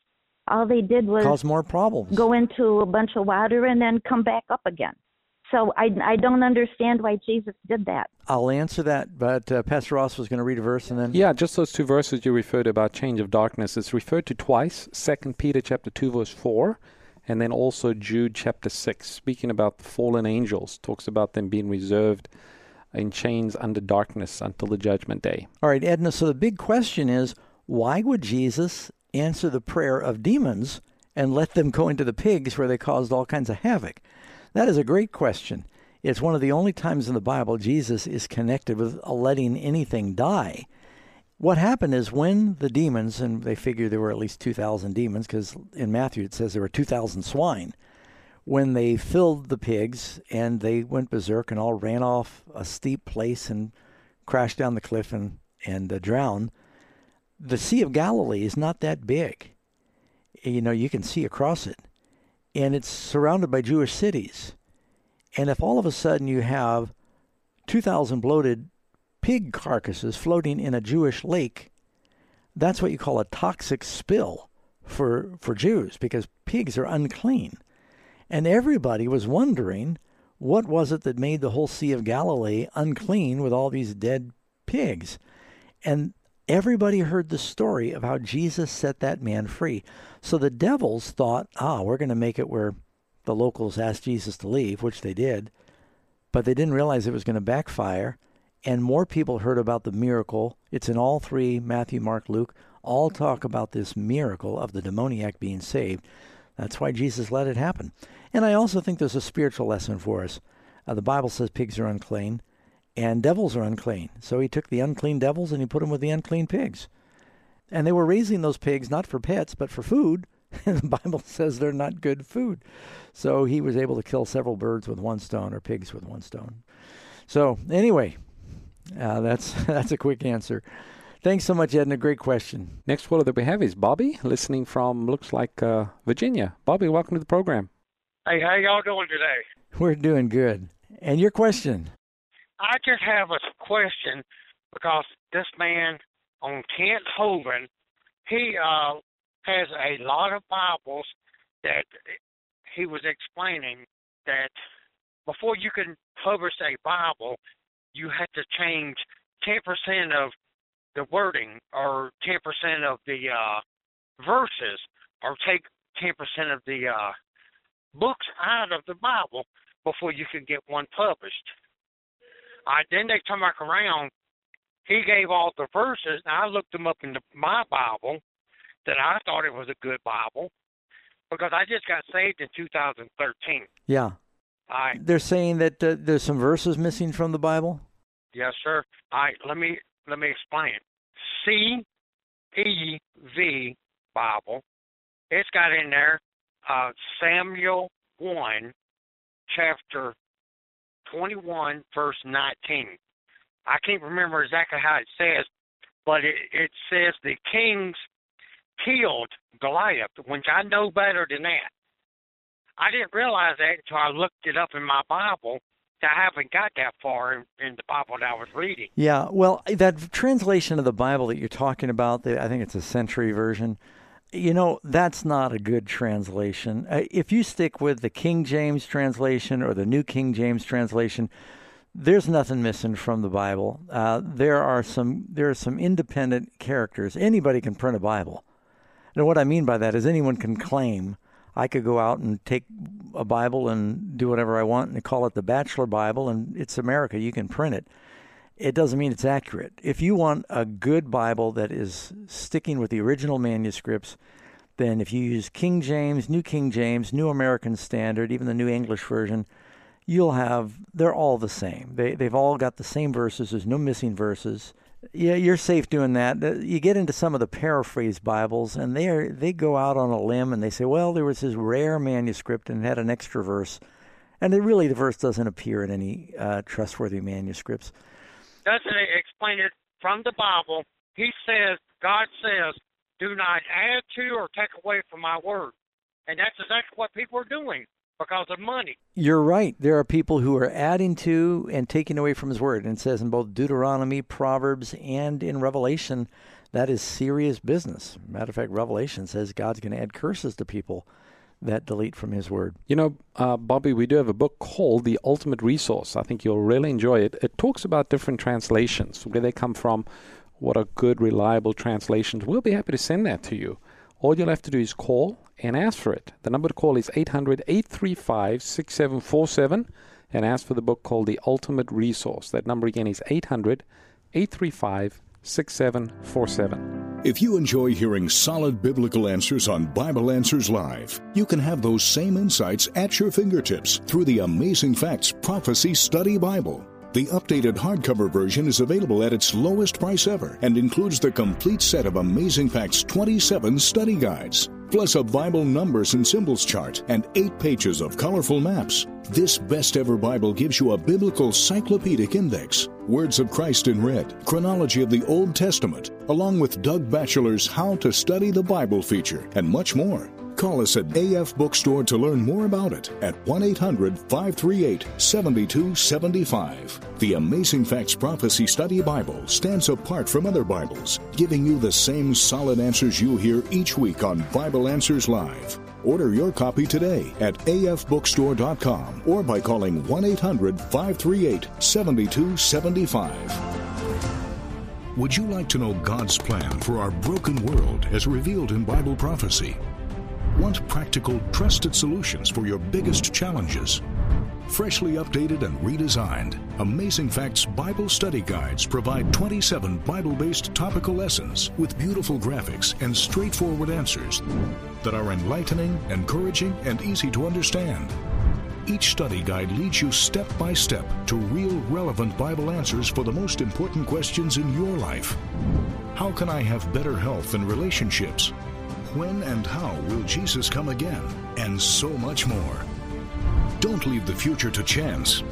All they did was cause more problems. Go into a bunch of water and then come back up again. So I don't understand why Jesus did that. I'll answer that, but Pastor Ross was going to read a verse and then... Yeah, just those two verses you referred about change of darkness. It's referred to twice, 2 Peter chapter 2, verse 4, and then also Jude chapter 6, speaking about the fallen angels, talks about them being reserved in chains under darkness until the judgment day. All right, Edna, so the big question is, why would Jesus answer the prayer of demons and let them go into the pigs where they caused all kinds of havoc? That is a great question. It's one of the only times in the Bible Jesus is connected with letting anything die. What happened is when the demons, and they figure there were at least 2,000 demons, because in Matthew it says there were 2,000 swine, when they filled the pigs and they went berserk and all ran off a steep place and crashed down the cliff and drowned, the Sea of Galilee is not that big. You know, you can see across it. And it's surrounded by Jewish cities. And if all of a sudden you have 2,000 bloated pig carcasses floating in a Jewish lake, that's what you call a toxic spill for Jews, because pigs are unclean. And everybody was wondering, what was it that made the whole Sea of Galilee unclean with all these dead pigs? And everybody heard the story of how Jesus set that man free. So the devils thought, we're going to make it where the locals asked Jesus to leave, which they did, but they didn't realize it was going to backfire, and more people heard about the miracle. It's in all three, Matthew, Mark, Luke, all talk about this miracle of the demoniac being saved. That's why Jesus let it happen. And I also think there's a spiritual lesson for us. The Bible says pigs are unclean. And devils are unclean. So he took the unclean devils and he put them with the unclean pigs. And they were raising those pigs not for pets, but for food. And the Bible says they're not good food. So he was able to kill several birds with one stone, or pigs with one stone. So anyway, that's a quick answer. Thanks so much, Edna. Great question. Next caller that we have is Bobby, listening from, looks like Virginia. Bobby, welcome to the program. Hey, how y'all doing today? We're doing good. And your question? I just have a question because this man on Kent Hovind, he has a lot of Bibles that he was explaining that before you can publish a Bible, you have to change 10% of the wording or 10% of the verses or take 10% of the books out of the Bible before you can get one published. Then they come back around. He gave all the verses, and I looked them up in my Bible that I thought it was a good Bible because I just got saved in 2013. Yeah. They're saying that there's some verses missing from the Bible? Yes, sir. Let me explain. CEV Bible. It's got in there Samuel 1, chapter 21, verse 19. I can't remember exactly how it says, but it says the kings killed Goliath, which I know better than that. I didn't realize that until I looked it up in my Bible. I haven't got that far in the Bible that I was reading. Yeah, well, that translation of the Bible that you're talking about, I think it's a Century Version, You know, that's not a good translation. If you stick with the King James translation or the New King James translation, there's nothing missing from the Bible. There are some independent characters. Anybody can print a Bible. And what I mean by that is anyone can claim, I could go out and take a Bible and do whatever I want and call it the Batchelor Bible, and it's America. You can print it. It doesn't mean it's accurate. If you want a good Bible that is sticking with the original manuscripts, then if you use King James, New American Standard, even the New English Version, you'll have, they're all the same. They've all got the same verses. There's no missing verses. Yeah, you're safe doing that. You get into some of the paraphrase Bibles, and they go out on a limb, and they say, well, there was this rare manuscript, and it had an extra verse. And really, the verse doesn't appear in any trustworthy manuscripts. Doesn't it explain it from the Bible? He says, God says, do not add to or take away from my word. And that's exactly what people are doing because of money. You're right. There are people who are adding to and taking away from his word. And it says in both Deuteronomy, Proverbs, and in Revelation, that is serious business. Matter of fact, Revelation says God's going to add curses to people that delete from his word. You know, Bobby, we do have a book called The Ultimate Resource. I think you'll really enjoy it. It talks about different translations, where they come from, what are good, reliable translations. We'll be happy to send that to you. All you'll have to do is call and ask for it. The number to call is 800-835-6747 and ask for the book called The Ultimate Resource. That number again is 800-835-6747. If you enjoy hearing solid biblical answers on Bible Answers Live, you can have those same insights at your fingertips through the Amazing Facts Prophecy Study Bible. The updated hardcover version is available at its lowest price ever and includes the complete set of Amazing Facts 27 study guides, plus a Bible numbers and symbols chart and 8 pages of colorful maps. This best ever Bible gives you a biblical cyclopedic index, Words of Christ in red, chronology of the Old Testament, along with Doug Batchelor's How to Study the Bible feature, and much more. Call us at AF Bookstore to learn more about it at 1-800-538-7275. The Amazing Facts Prophecy Study Bible stands apart from other Bibles, giving you the same solid answers you hear each week on Bible Answers Live. Order your copy today at afbookstore.com or by calling 1-800-538-7275. Would you like to know God's plan for our broken world as revealed in Bible prophecy? Want practical, trusted solutions for your biggest challenges? Freshly updated and redesigned, Amazing Facts Bible Study Guides provide 27 Bible-based topical lessons with beautiful graphics and straightforward answers that are enlightening, encouraging, and easy to understand. Each study guide leads you step by step to real, relevant Bible answers for the most important questions in your life. How can I have better health and relationships? When and how will Jesus come again? And so much more. Don't leave the future to chance.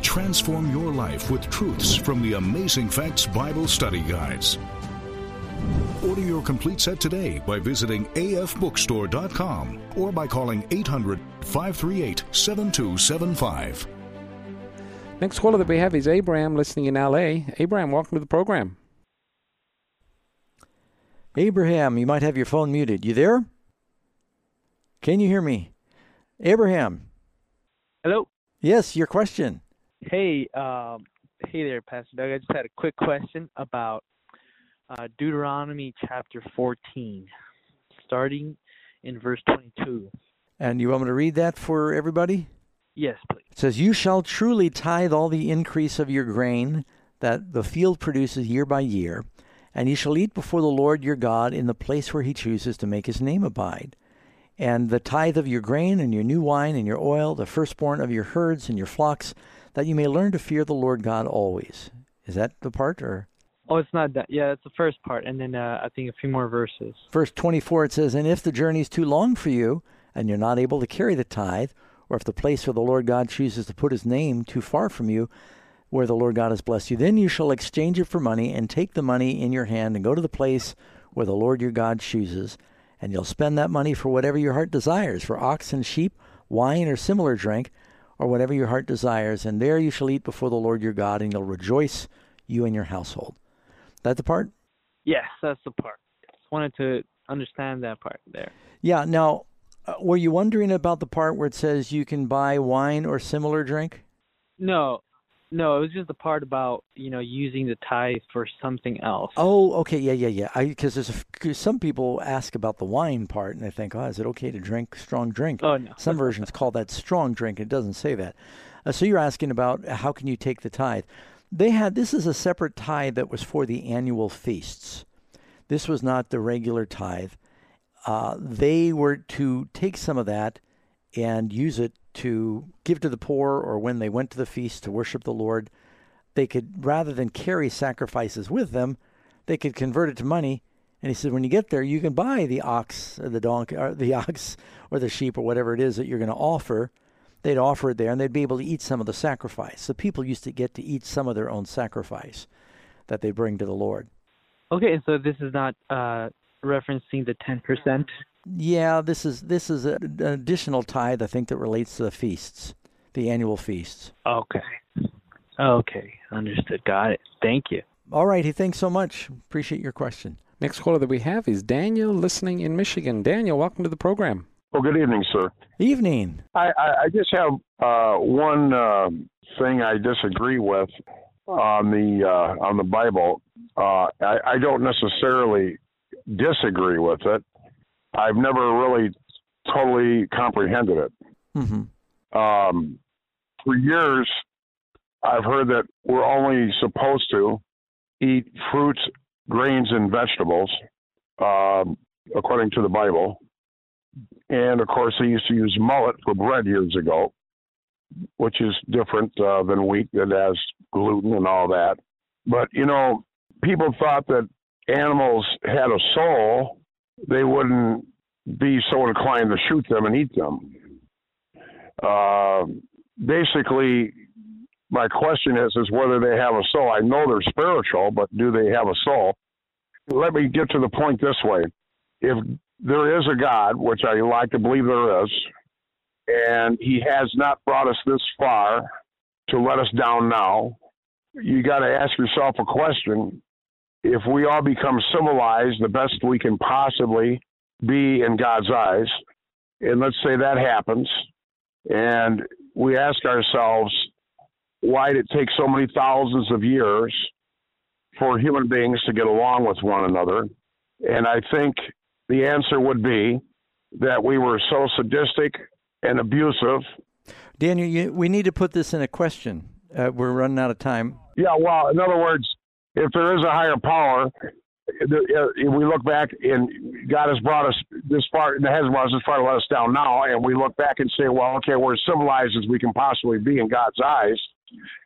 Transform your life with truths from the Amazing Facts Bible Study Guides. Order your complete set today by visiting afbookstore.com or by calling 800-538-7275. Next caller that we have is Abraham listening in L.A. Abraham, welcome to the program. Abraham, you might have your phone muted. You there? Can you hear me? Abraham. Hello. Yes, your question. Hey there, Pastor Doug. I just had a quick question about Deuteronomy chapter 14, starting in verse 22. And you want me to read that for everybody? Yes, please. It says, "You shall truly tithe all the increase of your grain that the field produces year by year, and you shall eat before the Lord your God in the place where he chooses to make his name abide. And the tithe of your grain and your new wine and your oil, the firstborn of your herds and your flocks, that you may learn to fear the Lord God always." Is that the part? Or? Oh, it's not that. Yeah, that's the first part. And then I think a few more verses. Verse 24, it says, "And if the journey is too long for you and you're not able to carry the tithe, or if the place where the Lord God chooses to put his name too far from you, where the Lord God has blessed you, then you shall exchange it for money and take the money in your hand and go to the place where the Lord your God chooses. And you'll spend that money for whatever your heart desires, for oxen, sheep, wine, or similar drink, or whatever your heart desires. And there you shall eat before the Lord your God, and you'll rejoice, you and your household." That the part? Yes, that's the part. Just wanted to understand that part there. Yeah. Now, were you wondering about the part where it says you can buy wine or similar drink? No. No, it was just the part about, you know, using the tithe for something else. Oh, okay. Yeah, yeah, yeah. Because some people ask about the wine part, and they think, oh, is it okay to drink strong drink? Oh, no. Some versions call that strong drink. It doesn't say that. So you're asking about how can you take the tithe. This is a separate tithe that was for the annual feasts. This was not the regular tithe. They were to take some of that and use it to give to the poor, or when they went to the feast to worship the Lord, they could, rather than carry sacrifices with them, they could convert it to money. And he said, when you get there, you can buy the ox or the donkey or the ox or the sheep or whatever it is that you're going to offer. They'd offer it there, and they'd be able to eat some of the sacrifice. The people used to get to eat some of their own sacrifice that they bring to the Lord. Okay, so this is not referencing the 10%. Yeah, this is an additional tithe, I think, that relates to the feasts, the annual feasts. Okay. Okay. Understood. Got it. Thank you. All right. Hey, thanks so much. Appreciate your question. Next caller that we have is Daniel, listening in Michigan. Daniel, welcome to the program. Well, good evening, sir. Evening. I just have one thing I disagree with on the Bible. I don't necessarily disagree with it. I've never really totally comprehended it. Mm-hmm. For years, I've heard that we're only supposed to eat fruits, grains, and vegetables, according to the Bible. And, of course, they used to use mullet for bread years ago, which is different than wheat that has gluten and all that. But, you know, people thought that animals had a soul. They wouldn't be so inclined to shoot them and eat them. Basically, my question is whether they have a soul. I know they're spiritual, but do they have a soul? Let me get to the point this way. If there is a God, which I like to believe there is, and he has not brought us this far to let us down now, you got to ask yourself a question. If we all become civilized the best we can possibly be in God's eyes, and let's say that happens, and we ask ourselves, why did it take so many thousands of years for human beings to get along with one another? And I think the answer would be that we were so sadistic and abusive. Daniel, we need to put this in a question. We're running out of time. Yeah, well, in other words, if there is a higher power, we look back and God has brought us this far, and hasn't brought us this far to let us down now, and we look back and say, well, okay, we're as civilized as we can possibly be in God's eyes.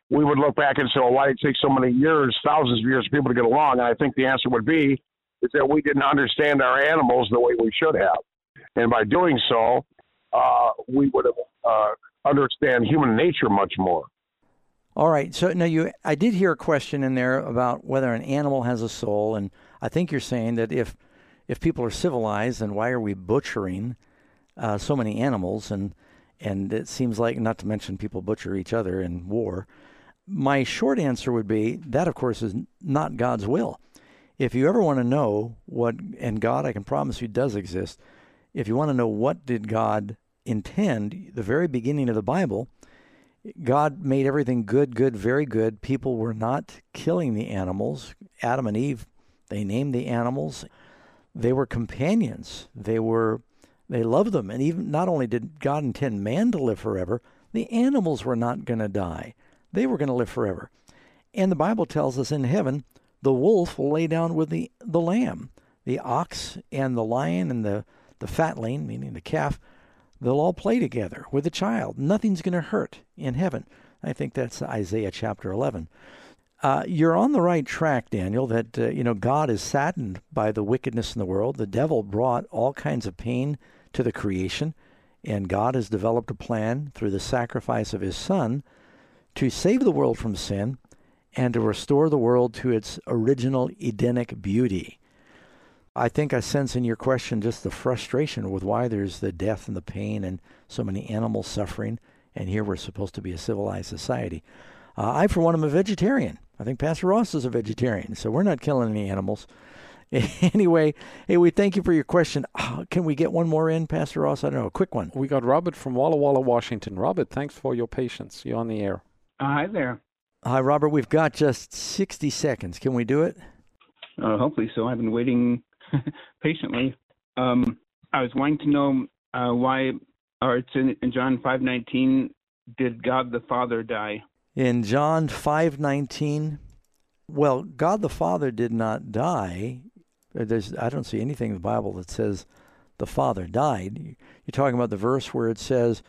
We would look back and say, well, why did it take so many years, thousands of years for people to get along? And I think the answer would be is that we didn't understand our animals the way we should have. And by doing so, we would have understand human nature much more. All right. So now I did hear a question in there about whether an animal has a soul, and I think you're saying that if people are civilized, then why are we butchering so many animals? And it seems like, not to mention people butcher each other in war. My short answer would be that, of course, is not God's will. If you ever want to know what, and God, I can promise you, does exist. If you want to know what did God intend, the very beginning of the Bible, God made everything good, good, very good. People were not killing the animals. Adam and Eve, they named the animals. They were companions. They loved them. And even not only did God intend man to live forever, the animals were not going to die. They were going to live forever. And the Bible tells us in heaven, the wolf will lay down with the lamb. The ox and the lion and the fatling, meaning the calf, they'll all play together with a child. Nothing's going to hurt in heaven. I think that's Isaiah chapter 11. You're on the right track, Daniel, that God is saddened by the wickedness in the world. The devil brought all kinds of pain to the creation, and God has developed a plan through the sacrifice of his son to save the world from sin and to restore the world to its original Edenic beauty. I think I sense in your question just the frustration with why there's the death and the pain and so many animals suffering, and here we're supposed to be a civilized society. I, for one, am a vegetarian. I think Pastor Ross is a vegetarian, so we're not killing any animals. Anyway, hey, we thank you for your question. Oh, can we get one more in, Pastor Ross? I don't know, a quick one. We got Robert from Walla Walla, Washington. Robert, thanks for your patience. You're on the air. Hi there. Hi, Robert. We've got just 60 seconds. Can we do it? Hopefully so. I've been waiting patiently. I was wanting to know why, or it's in John 5:19, did God the Father die? In John 5:19, well, God the Father did not die. I don't see anything in the Bible that says the Father died. You're talking about the verse where it says,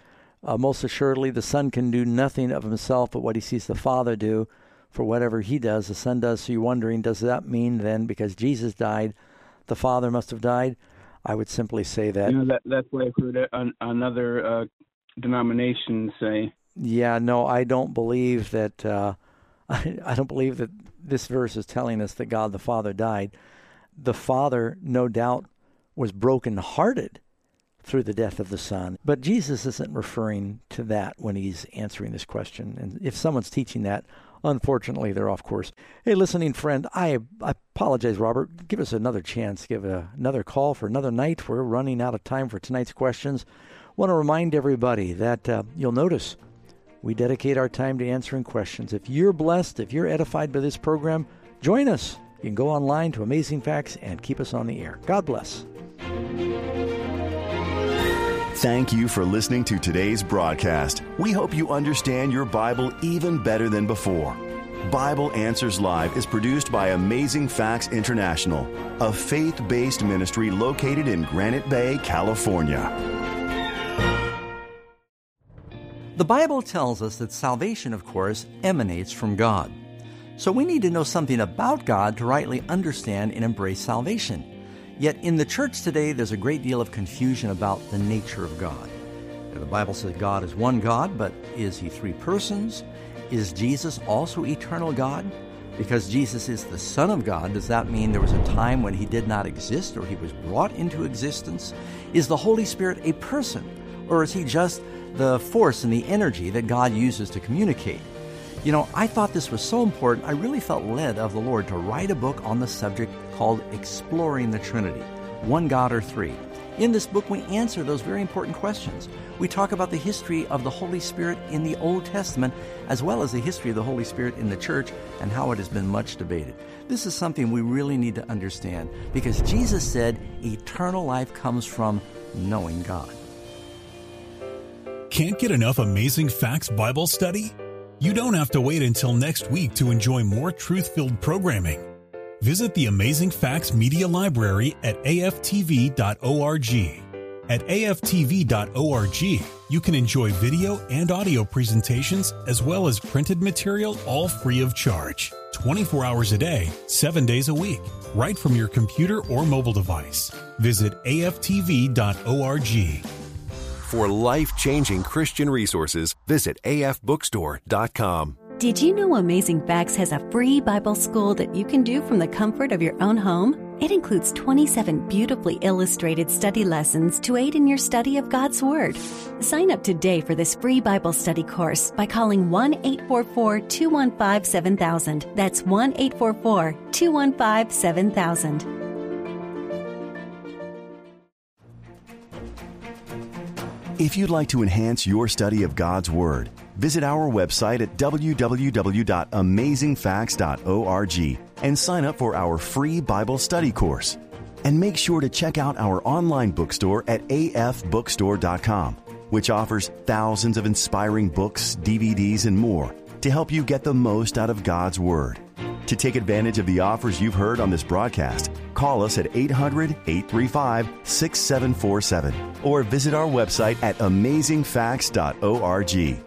most assuredly, the Son can do nothing of himself but what he sees the Father do, for whatever he does, the Son does. So you're wondering, does that mean then because Jesus died, the Father must have died? I would simply say that. You know, that's what I've heard another denomination say. Yeah, no, I don't believe that. I don't believe that this verse is telling us that God the Father died. The Father, no doubt, was brokenhearted through the death of the Son. But Jesus isn't referring to that when he's answering this question. And if someone's teaching that, unfortunately, they're off course. Hey, listening friend, I apologize, Robert. Give us another chance. Give another call for another night. We're running out of time for tonight's questions. Want to remind everybody that you'll notice we dedicate our time to answering questions. If you're blessed, if you're edified by this program, join us. You can go online to Amazing Facts and keep us on the air. God bless. Thank you for listening to today's broadcast. We hope you understand your Bible even better than before. Bible Answers Live is produced by Amazing Facts International, a faith-based ministry located in Granite Bay, California. The Bible tells us that salvation, of course, emanates from God. So we need to know something about God to rightly understand and embrace salvation. Yet in the church today, there's a great deal of confusion about the nature of God. The Bible says God is one God, but is he three persons? Is Jesus also eternal God? Because Jesus is the Son of God, does that mean there was a time when he did not exist or he was brought into existence? Is the Holy Spirit a person, or is he just the force and the energy that God uses to communicate? You know, I thought this was so important, I really felt led of the Lord to write a book on the subject called Exploring the Trinity, One God or Three. In this book, we answer those very important questions. We talk about the history of the Holy Spirit in the Old Testament, as well as the history of the Holy Spirit in the church and how it has been much debated. This is something we really need to understand, because Jesus said eternal life comes from knowing God. Can't get enough Amazing Facts Bible study? You don't have to wait until next week to enjoy more truth-filled programming. Visit the Amazing Facts Media Library at aftv.org. At aftv.org, you can enjoy video and audio presentations as well as printed material, all free of charge, 24 hours a day, 7 days a week, right from your computer or mobile device. Visit aftv.org. For life-changing Christian resources, visit afbookstore.com. Did you know Amazing Facts has a free Bible school that you can do from the comfort of your own home? It includes 27 beautifully illustrated study lessons to aid in your study of God's Word. Sign up today for this free Bible study course by calling 1-844-215-7000. That's 1-844-215-7000. If you'd like to enhance your study of God's Word, visit our website at www.amazingfacts.org and sign up for our free Bible study course. And make sure to check out our online bookstore at afbookstore.com, which offers thousands of inspiring books, DVDs, and more to help you get the most out of God's Word. To take advantage of the offers you've heard on this broadcast, call us at 800-835-6747 or visit our website at amazingfacts.org.